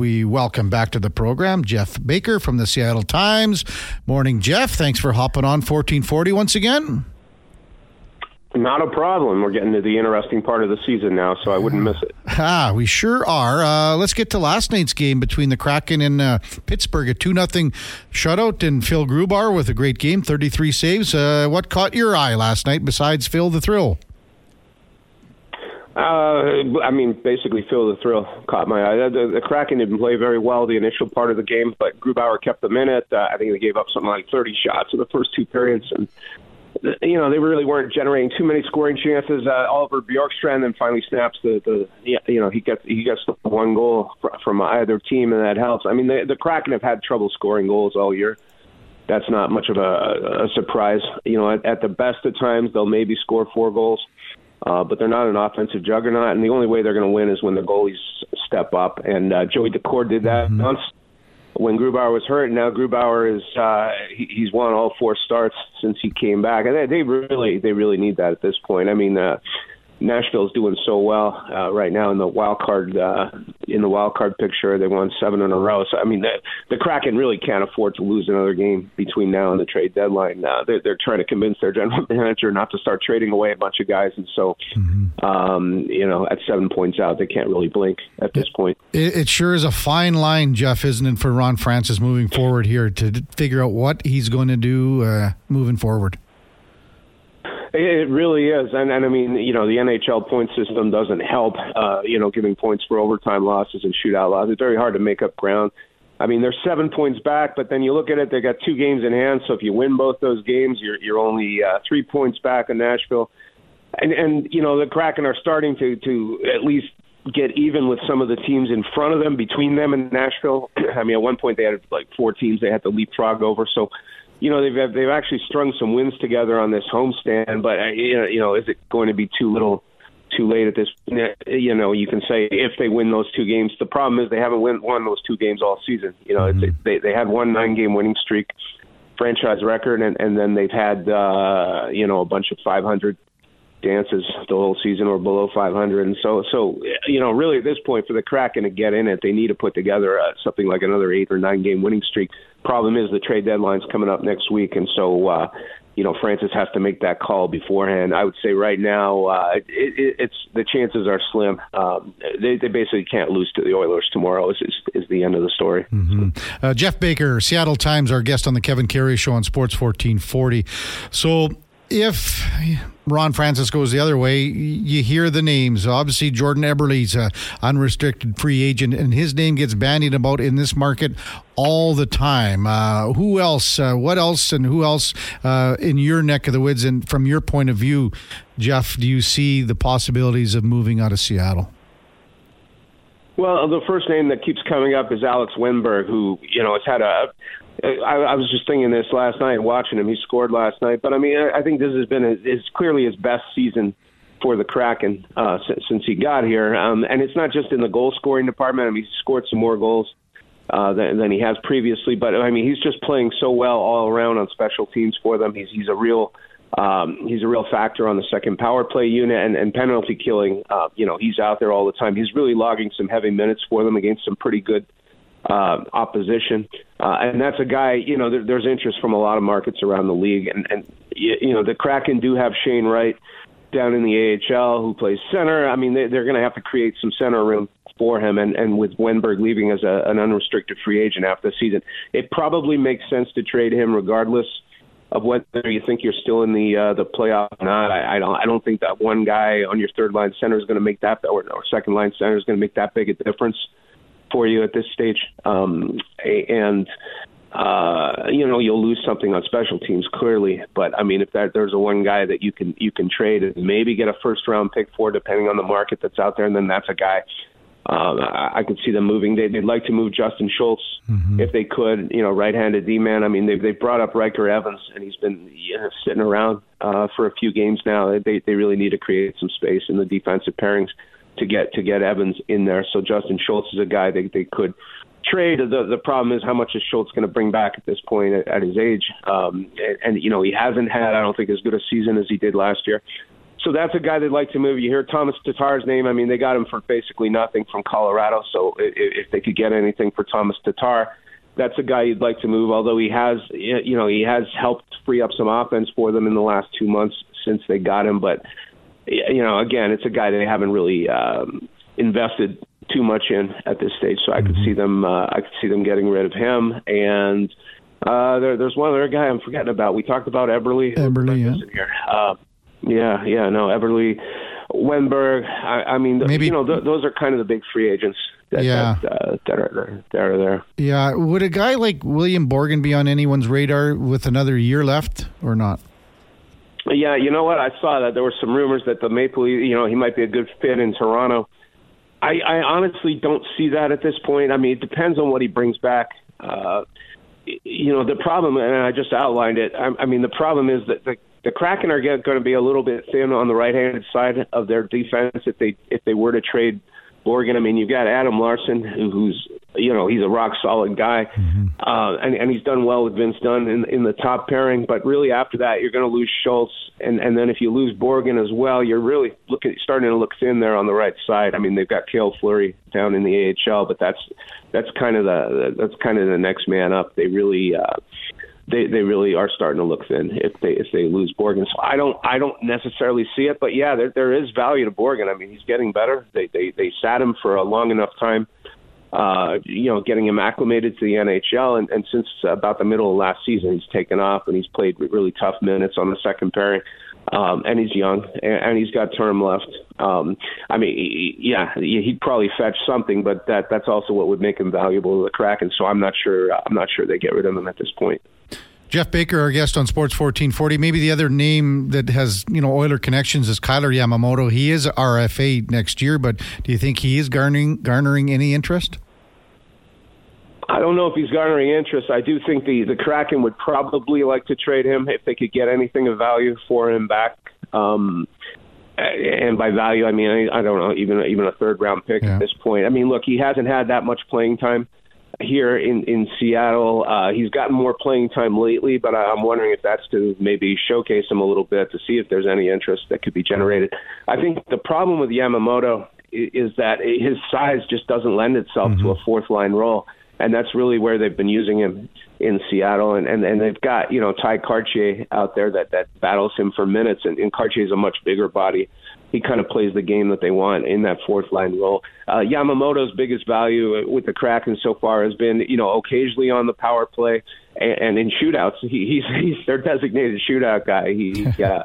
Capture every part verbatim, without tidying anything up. we welcome back to the program Geoff Baker from the Seattle Times. Morning, Geoff. Thanks for hopping on fourteen forty once again. Not a problem. We're getting to the interesting part of the season now, so I wouldn't miss it. Ah, we sure are. Uh, let's get to last night's game between the Kraken and uh, Pittsburgh. A two nothing shutout, and Phil Grubauer with a great game, thirty-three saves. Uh, what caught your eye last night besides Phil the Thrill? Uh, I mean, basically, Phil the Thrill caught my eye. The, the Kraken didn't play very well the initial part of the game, but Grubauer kept them in it. Uh, I think they gave up something like thirty shots in the first two periods, and you know, they really weren't generating too many scoring chances. Uh, Oliver Bjorkstrand then finally snaps the, the, you know, he gets he gets the one goal from either team, and that helps. I mean, the, the Kraken have had trouble scoring goals all year. That's not much of a, a surprise. You know, at, at the best of times, they'll maybe score four goals, uh, but they're not an offensive juggernaut, and the only way they're going to win is when the goalies step up, and uh, Joey DeCord did that mm-hmm. once. When Grubauer was hurt, now Grubauer is uh, he, he's won all four starts since he came back, and they, they really they really need that at this point. I mean, uh, Nashville's doing so well uh, right now in the wild card uh, in the wild card picture. They won seven in a row. So I mean, the, the Kraken really can't afford to lose another game between now and the trade deadline. Uh, they're, they're trying to convince their general manager not to start trading away a bunch of guys, and so mm-hmm. um, you know, at seven points out, they can't really blink at this point. It, it sure is a fine line, Geoff, isn't it, for Ron Francis moving forward here to figure out what he's going to do uh, moving forward. It really is, and, and I mean, you know, the N H L point system doesn't help, uh, you know, giving points for overtime losses and shootout losses. It's very hard to make up ground. I mean, they're seven points back, but then you look at it, they got two games in hand, so if you win both those games, you're, you're only uh, three points back in Nashville. And, and, you know, the Kraken are starting to, to at least get even with some of the teams in front of them, between them and Nashville. I mean, at one point they had, like, four teams they had to leapfrog over, so you know, they've they've actually strung some wins together on this homestand, but you know, is it going to be too little, too late at this? You know, you can say if they win those two games. The problem is they haven't win, won those two games all season. You know, mm-hmm. it's, they they had one nine-game winning streak, franchise record, and, and then they've had uh, you know, a bunch of five hundred dances the whole season or below five hundred. And so so you know, really at this point for the Kraken to get in it, they need to put together uh, something like another eight or nine game winning streak. Problem is the trade deadline's coming up next week, and so uh, you know, Francis has to make that call beforehand. I would say right now uh, it, it, it's the chances are slim. Um, they, they basically can't lose to the Oilers tomorrow. Is is, is the end of the story. Mm-hmm. Uh, Geoff Baker, Seattle Times, our guest on the Kevin Karius Show on Sports fourteen forty. So if Ron Francis goes the other way, you hear the names. Obviously, Jordan Eberle's an unrestricted free agent, and his name gets bandied about in this market all the time. Uh, who else? Uh, what else? And who else uh, in your neck of the woods? And from your point of view, Geoff, do you see the possibilities of moving out of Seattle? Well, the first name that keeps coming up is Alex Wennberg, who, you know, has had a I, I was just thinking this last night, watching him. He scored last night, but I mean, I, I think this has been his, his clearly his best season for the Kraken uh, since, since he got here. Um, and it's not just in the goal scoring department. I mean, he scored some more goals uh, than, than he has previously, but I mean, he's just playing so well all around on special teams for them. He's he's a real um, he's a real factor on the second power play unit and, and penalty killing. Uh, you know, he's out there all the time. He's really logging some heavy minutes for them against some pretty good Uh, opposition, uh, and that's a guy, you know, there, there's interest from a lot of markets around the league, and, and you, you know, the Kraken do have Shane Wright down in the A H L who plays center. I mean, they, they're going to have to create some center room for him, and, and with Wennberg leaving as a, an unrestricted free agent after the season, it probably makes sense to trade him regardless of whether you think you're still in the uh, the playoff or not. I, I don't I don't think that one guy on your third line center is going to make that, or, or second line center is going to make that big a difference for you at this stage, um, and uh, you know, you'll lose something on special teams clearly. But I mean, if that, there's a one guy that you can you can trade and maybe get a first round pick for, depending on the market that's out there, and then that's a guy um, I, I could see them moving. They, they'd like to move Justin Schultz mm-hmm. if they could. You know, right-handed D-man. I mean, they they brought up Riker Evans, and he's been you know, sitting around uh, for a few games now. They they really need to create some space in the defensive pairings to get to get Evans in there. So Justin Schultz is a guy they they could trade. The the problem is how much is Schultz going to bring back at this point at, at his age? Um, and, and, you know, he hasn't had, I don't think, as good a season as he did last year. So that's a guy they'd like to move. You hear Thomas Tatar's name. I mean, they got him for basically nothing from Colorado. So if they could get anything for Thomas Tatar, that's a guy you'd like to move. Although he has, you know, he has helped free up some offense for them in the last two months since they got him. But, you know, again, it's a guy they haven't really um, invested too much in at this stage. So I could see them, uh, I could see them getting rid of him. And uh, there, there's one other guy I'm forgetting about. We talked about Eberle. Eberle, yeah. Here. Uh, Yeah, yeah, no, Eberle, Wennberg. I, I mean, Maybe, you know, th- those are kind of the big free agents that, yeah. that, uh, that, are there, that are there. Yeah, would a guy like William Borgen be on anyone's radar with another year left or not? Yeah, you know what? I saw that there were some rumors that the Maple Leafs, you know, he might be a good fit in Toronto. I, I honestly don't see that at this point. I mean, it depends on what he brings back. Uh, you know, the problem, and I just outlined it, I, I mean, the problem is that the The Kraken are going to be a little bit thin on the right-handed side of their defense if they if they were to trade Borgen. I mean, you've got Adam Larson, who, who's you know he's a rock-solid guy, mm-hmm. uh, and and he's done well with Vince Dunn in, in the top pairing. But really, after that, you're going to lose Schultz, and, and then if you lose Borgen as well, you're really looking starting to look thin there on the right side. I mean, they've got Cale Fleury down in the A H L, but that's that's kind of the that's kind of the next man up. They really. Uh, They they really are starting to look thin if they if they lose Borgen. So I don't I don't necessarily see it, but yeah, there there is value to Borgen. I mean, he's getting better. They they they sat him for a long enough time, uh, you know, getting him acclimated to the N H L, and, and since about the middle of last season, he's taken off and he's played really tough minutes on the second pairing. Um, and he's young, and, and he's got term left. Um, I mean, he, yeah, he'd probably fetch something, but that that's also what would make him valuable to the Kraken. So I'm not sure. I'm not sure they get rid of him at this point. Geoff Baker, our guest on Sports fourteen forty. Maybe the other name that has, you know, Oiler connections is Kyler Yamamoto. He is R F A next year, but do you think he is garnering garnering any interest? I don't know if he's garnering interest. I do think the, the Kraken would probably like to trade him if they could get anything of value for him back. Um, and by value, I mean, I don't know, even, even a third-round pick yeah. at this point. I mean, look, he hasn't had that much playing time here in, in Seattle. Uh, he's gotten more playing time lately, but I, I'm wondering if that's to maybe showcase him a little bit to see if there's any interest that could be generated. I think the problem with Yamamoto is, is that his size just doesn't lend itself mm-hmm. to a fourth-line role, and that's really where they've been using him in Seattle. And, and, and they've got, you know, Ty Cartier out there that, that battles him for minutes, and, and Cartier's a much bigger body. He kind of plays the game that they want in that fourth-line role. Uh, Yamamoto's biggest value with the Kraken so far has been, you know, occasionally on the power play and, and in shootouts. He, he's, he's their designated shootout guy. He uh,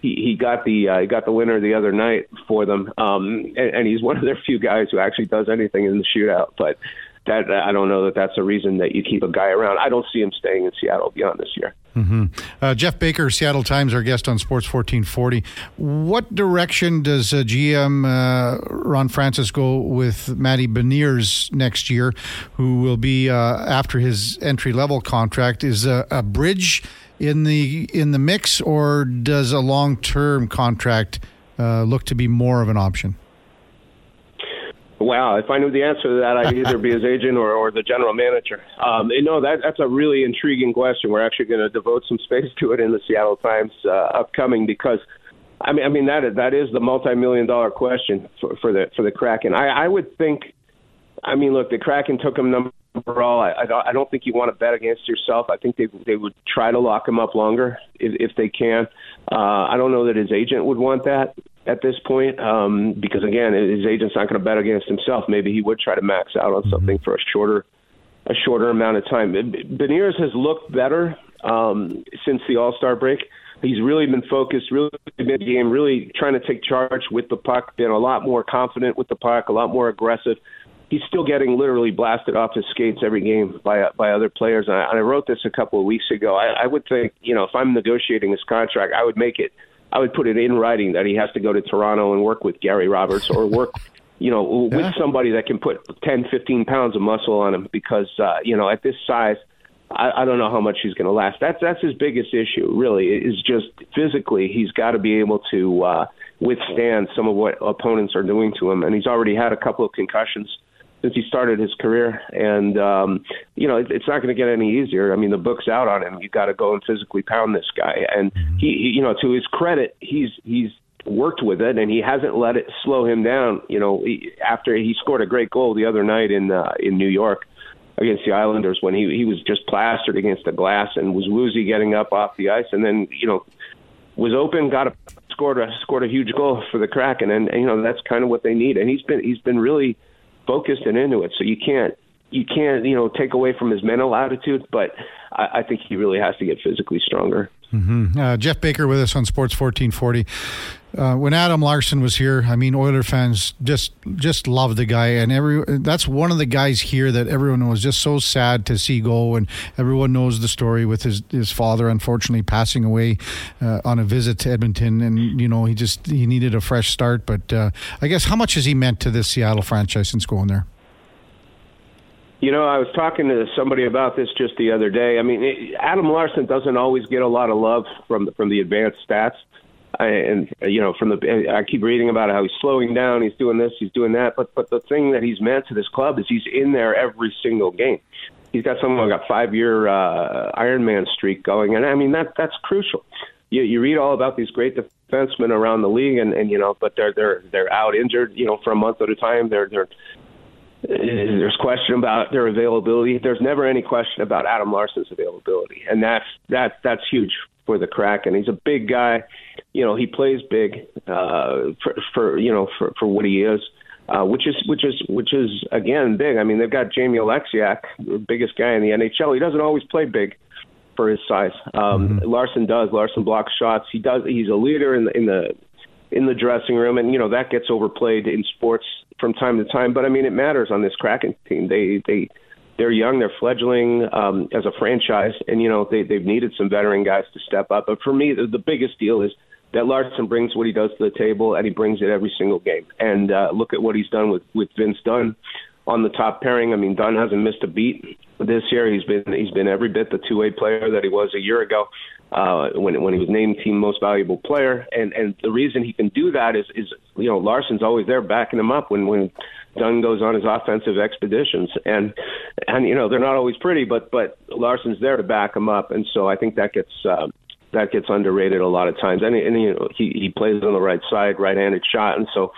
he, he got the uh, he got the winner the other night for them, um, and, and he's one of their few guys who actually does anything in the shootout. But that I don't know that that's a reason that you keep a guy around. I don't see him staying in Seattle beyond this year. Mm-hmm. Uh, Geoff Baker, Seattle Times, our guest on Sports fourteen forty. What direction does uh, G M uh, Ron Francis go with Matty Beniers next year, who will be uh, after his entry-level contract? Is a, a bridge in the in the mix, or does a long-term contract uh, look to be more of an option? Wow, if I knew the answer to that, I'd either be his agent or, or the general manager. Um, you know, that, that's a really intriguing question. We're actually going to devote some space to it in the Seattle Times uh, upcoming because, I mean, I mean that that is the multi-million dollar question for, for the for the Kraken. I, I would think, I mean, look, the Kraken took him number overall. I, I, don't, I don't think you want to bet against yourself. I think they they would try to lock him up longer if, if they can. Uh, I don't know that his agent would want that at this point, um, because, again, his agent's not going to bet against himself. Maybe he would try to max out on something for a shorter a shorter amount of time. Beniers has looked better um, since the All-Star break. He's really been focused, really been in the game, really trying to take charge with the puck, been a lot more confident with the puck, a lot more aggressive. He's still getting literally blasted off his skates every game by by other players. And I, and I wrote this a couple of weeks ago. I, I would think, you know, if I'm negotiating his contract, I would make it I would put it in writing that he has to go to Toronto and work with Gary Roberts or work, you know, yeah. with somebody that can put ten, fifteen pounds of muscle on him because, uh, you know, at this size, I, I don't know how much he's going to last. That's that's his biggest issue, really, is just physically he's got to be able to uh, withstand some of what opponents are doing to him. And he's already had a couple of concussions since he started his career. And, um, you know, it, it's not going to get any easier. I mean, the book's out on him. You've got to go and physically pound this guy. And, he, he you know, to his credit, he's he's worked with it, and he hasn't let it slow him down. You know, he, after he scored a great goal the other night in uh, in New York against the Islanders, when he he was just plastered against the glass and was woozy getting up off the ice, and then, you know, was open, got a scored a scored a huge goal for the Kraken, and, and you know, that's kind of what they need. And he's been he's been really focused and into it, so you can't you can't you know take away from his mental attitude, but I, I think he really has to get physically stronger. Mm-hmm. Uh, Geoff Baker with us on Sports fourteen forty. Uh, when Adam Larson was here, I mean, Oiler fans just just loved the guy, and every that's one of the guys here that everyone was just so sad to see go, and everyone knows the story with his, his father unfortunately passing away uh, on a visit to Edmonton, and you know he just he needed a fresh start. But uh, I guess how much has he meant to this Seattle franchise since going there? You know, I was talking to somebody about this just the other day. I mean, it, Adam Larson doesn't always get a lot of love from from the advanced stats, I, and you know, from the I keep reading about how he's slowing down, he's doing this, he's doing that. But but the thing that he's meant to this club is he's in there every single game. He's got someone got five year uh, Ironman streak going, and I mean that that's crucial. You you read all about these great defensemen around the league, and, and you know, but they're they're they're out injured, you know, for a month at a time. They're they're There's question about their availability. There's never any question about Adam Larson's availability, and that's that that's huge for the Kraken. He's a big guy, you know. He plays big uh, for, for you know for, for what he is, uh, which is which is which is again big. I mean, they've got Jamie Oleksiak, the biggest guy in the N H L. He doesn't always play big for his size. Um, mm-hmm. Larson does. Larson blocks shots. He does. He's a leader in the in the in the dressing room, and you know that gets overplayed in sports from time to time, but I mean, it matters on this Kraken team. They they they're young, they're fledgling um, as a franchise, and you know they they've needed some veteran guys to step up. But for me, the, the biggest deal is that Larson brings what he does to the table, and he brings it every single game. And uh, look at what he's done with, with Vince Dunn on the top pairing. I mean, Dunn hasn't missed a beat this year. He's been he's been every bit the two way player that he was a year ago uh, when when he was named team most valuable player. And and the reason he can do that is is. You know, Larson's always there backing him up when, when Dunn goes on his offensive expeditions. And, and you know, they're not always pretty, but but Larson's there to back him up. And so I think that gets uh, that gets underrated a lot of times. And, and you know, he, he plays on the right side, right-handed shot. And so,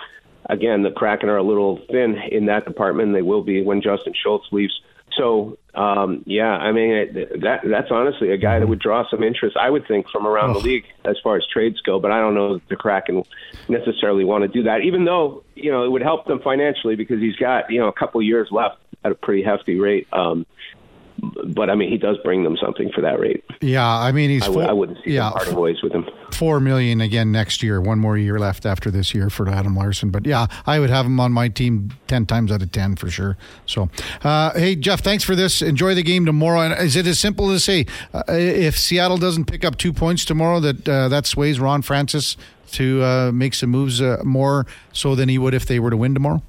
again, the Kraken are a little thin in that department. They will be when Justin Schultz leaves. So, um, yeah, I mean, it, that that's honestly a guy that would draw some interest, I would think, from around oh. the league as far as trades go. But I don't know that the Kraken necessarily want to do that, even though, you know, it would help them financially because he's got, you know, a couple of years left at a pretty hefty rate. Um But, I mean, he does bring them something for that rate. Yeah, I mean, he's... I, w- four, I wouldn't see yeah, part of ways with him. four million dollars again next year. One more year left after this year for Adam Larson. But, yeah, I would have him on my team ten times out of ten for sure. So, uh, hey, Geoff, thanks for this. Enjoy the game tomorrow. And is it as simple as, say, uh, if Seattle doesn't pick up two points tomorrow, that uh, that sways Ron Francis to uh, make some moves uh, more so than he would if they were to win tomorrow?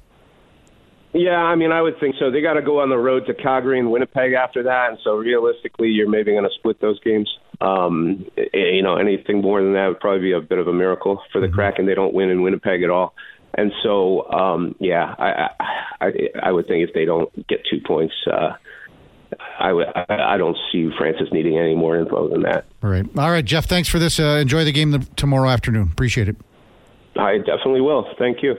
Yeah, I mean, I would think so. They got to go on the road to Calgary and Winnipeg after that, and so realistically, you're maybe going to split those games. Um, you know, anything more than that would probably be a bit of a miracle for the Kraken. They don't win in Winnipeg at all, and so um, yeah, I, I I would think if they don't get two points, uh, I would I don't see Francis needing any more info than that. All right, all right, Geoff. Thanks for this. Uh, enjoy the game tomorrow afternoon. Appreciate it. I definitely will. Thank you.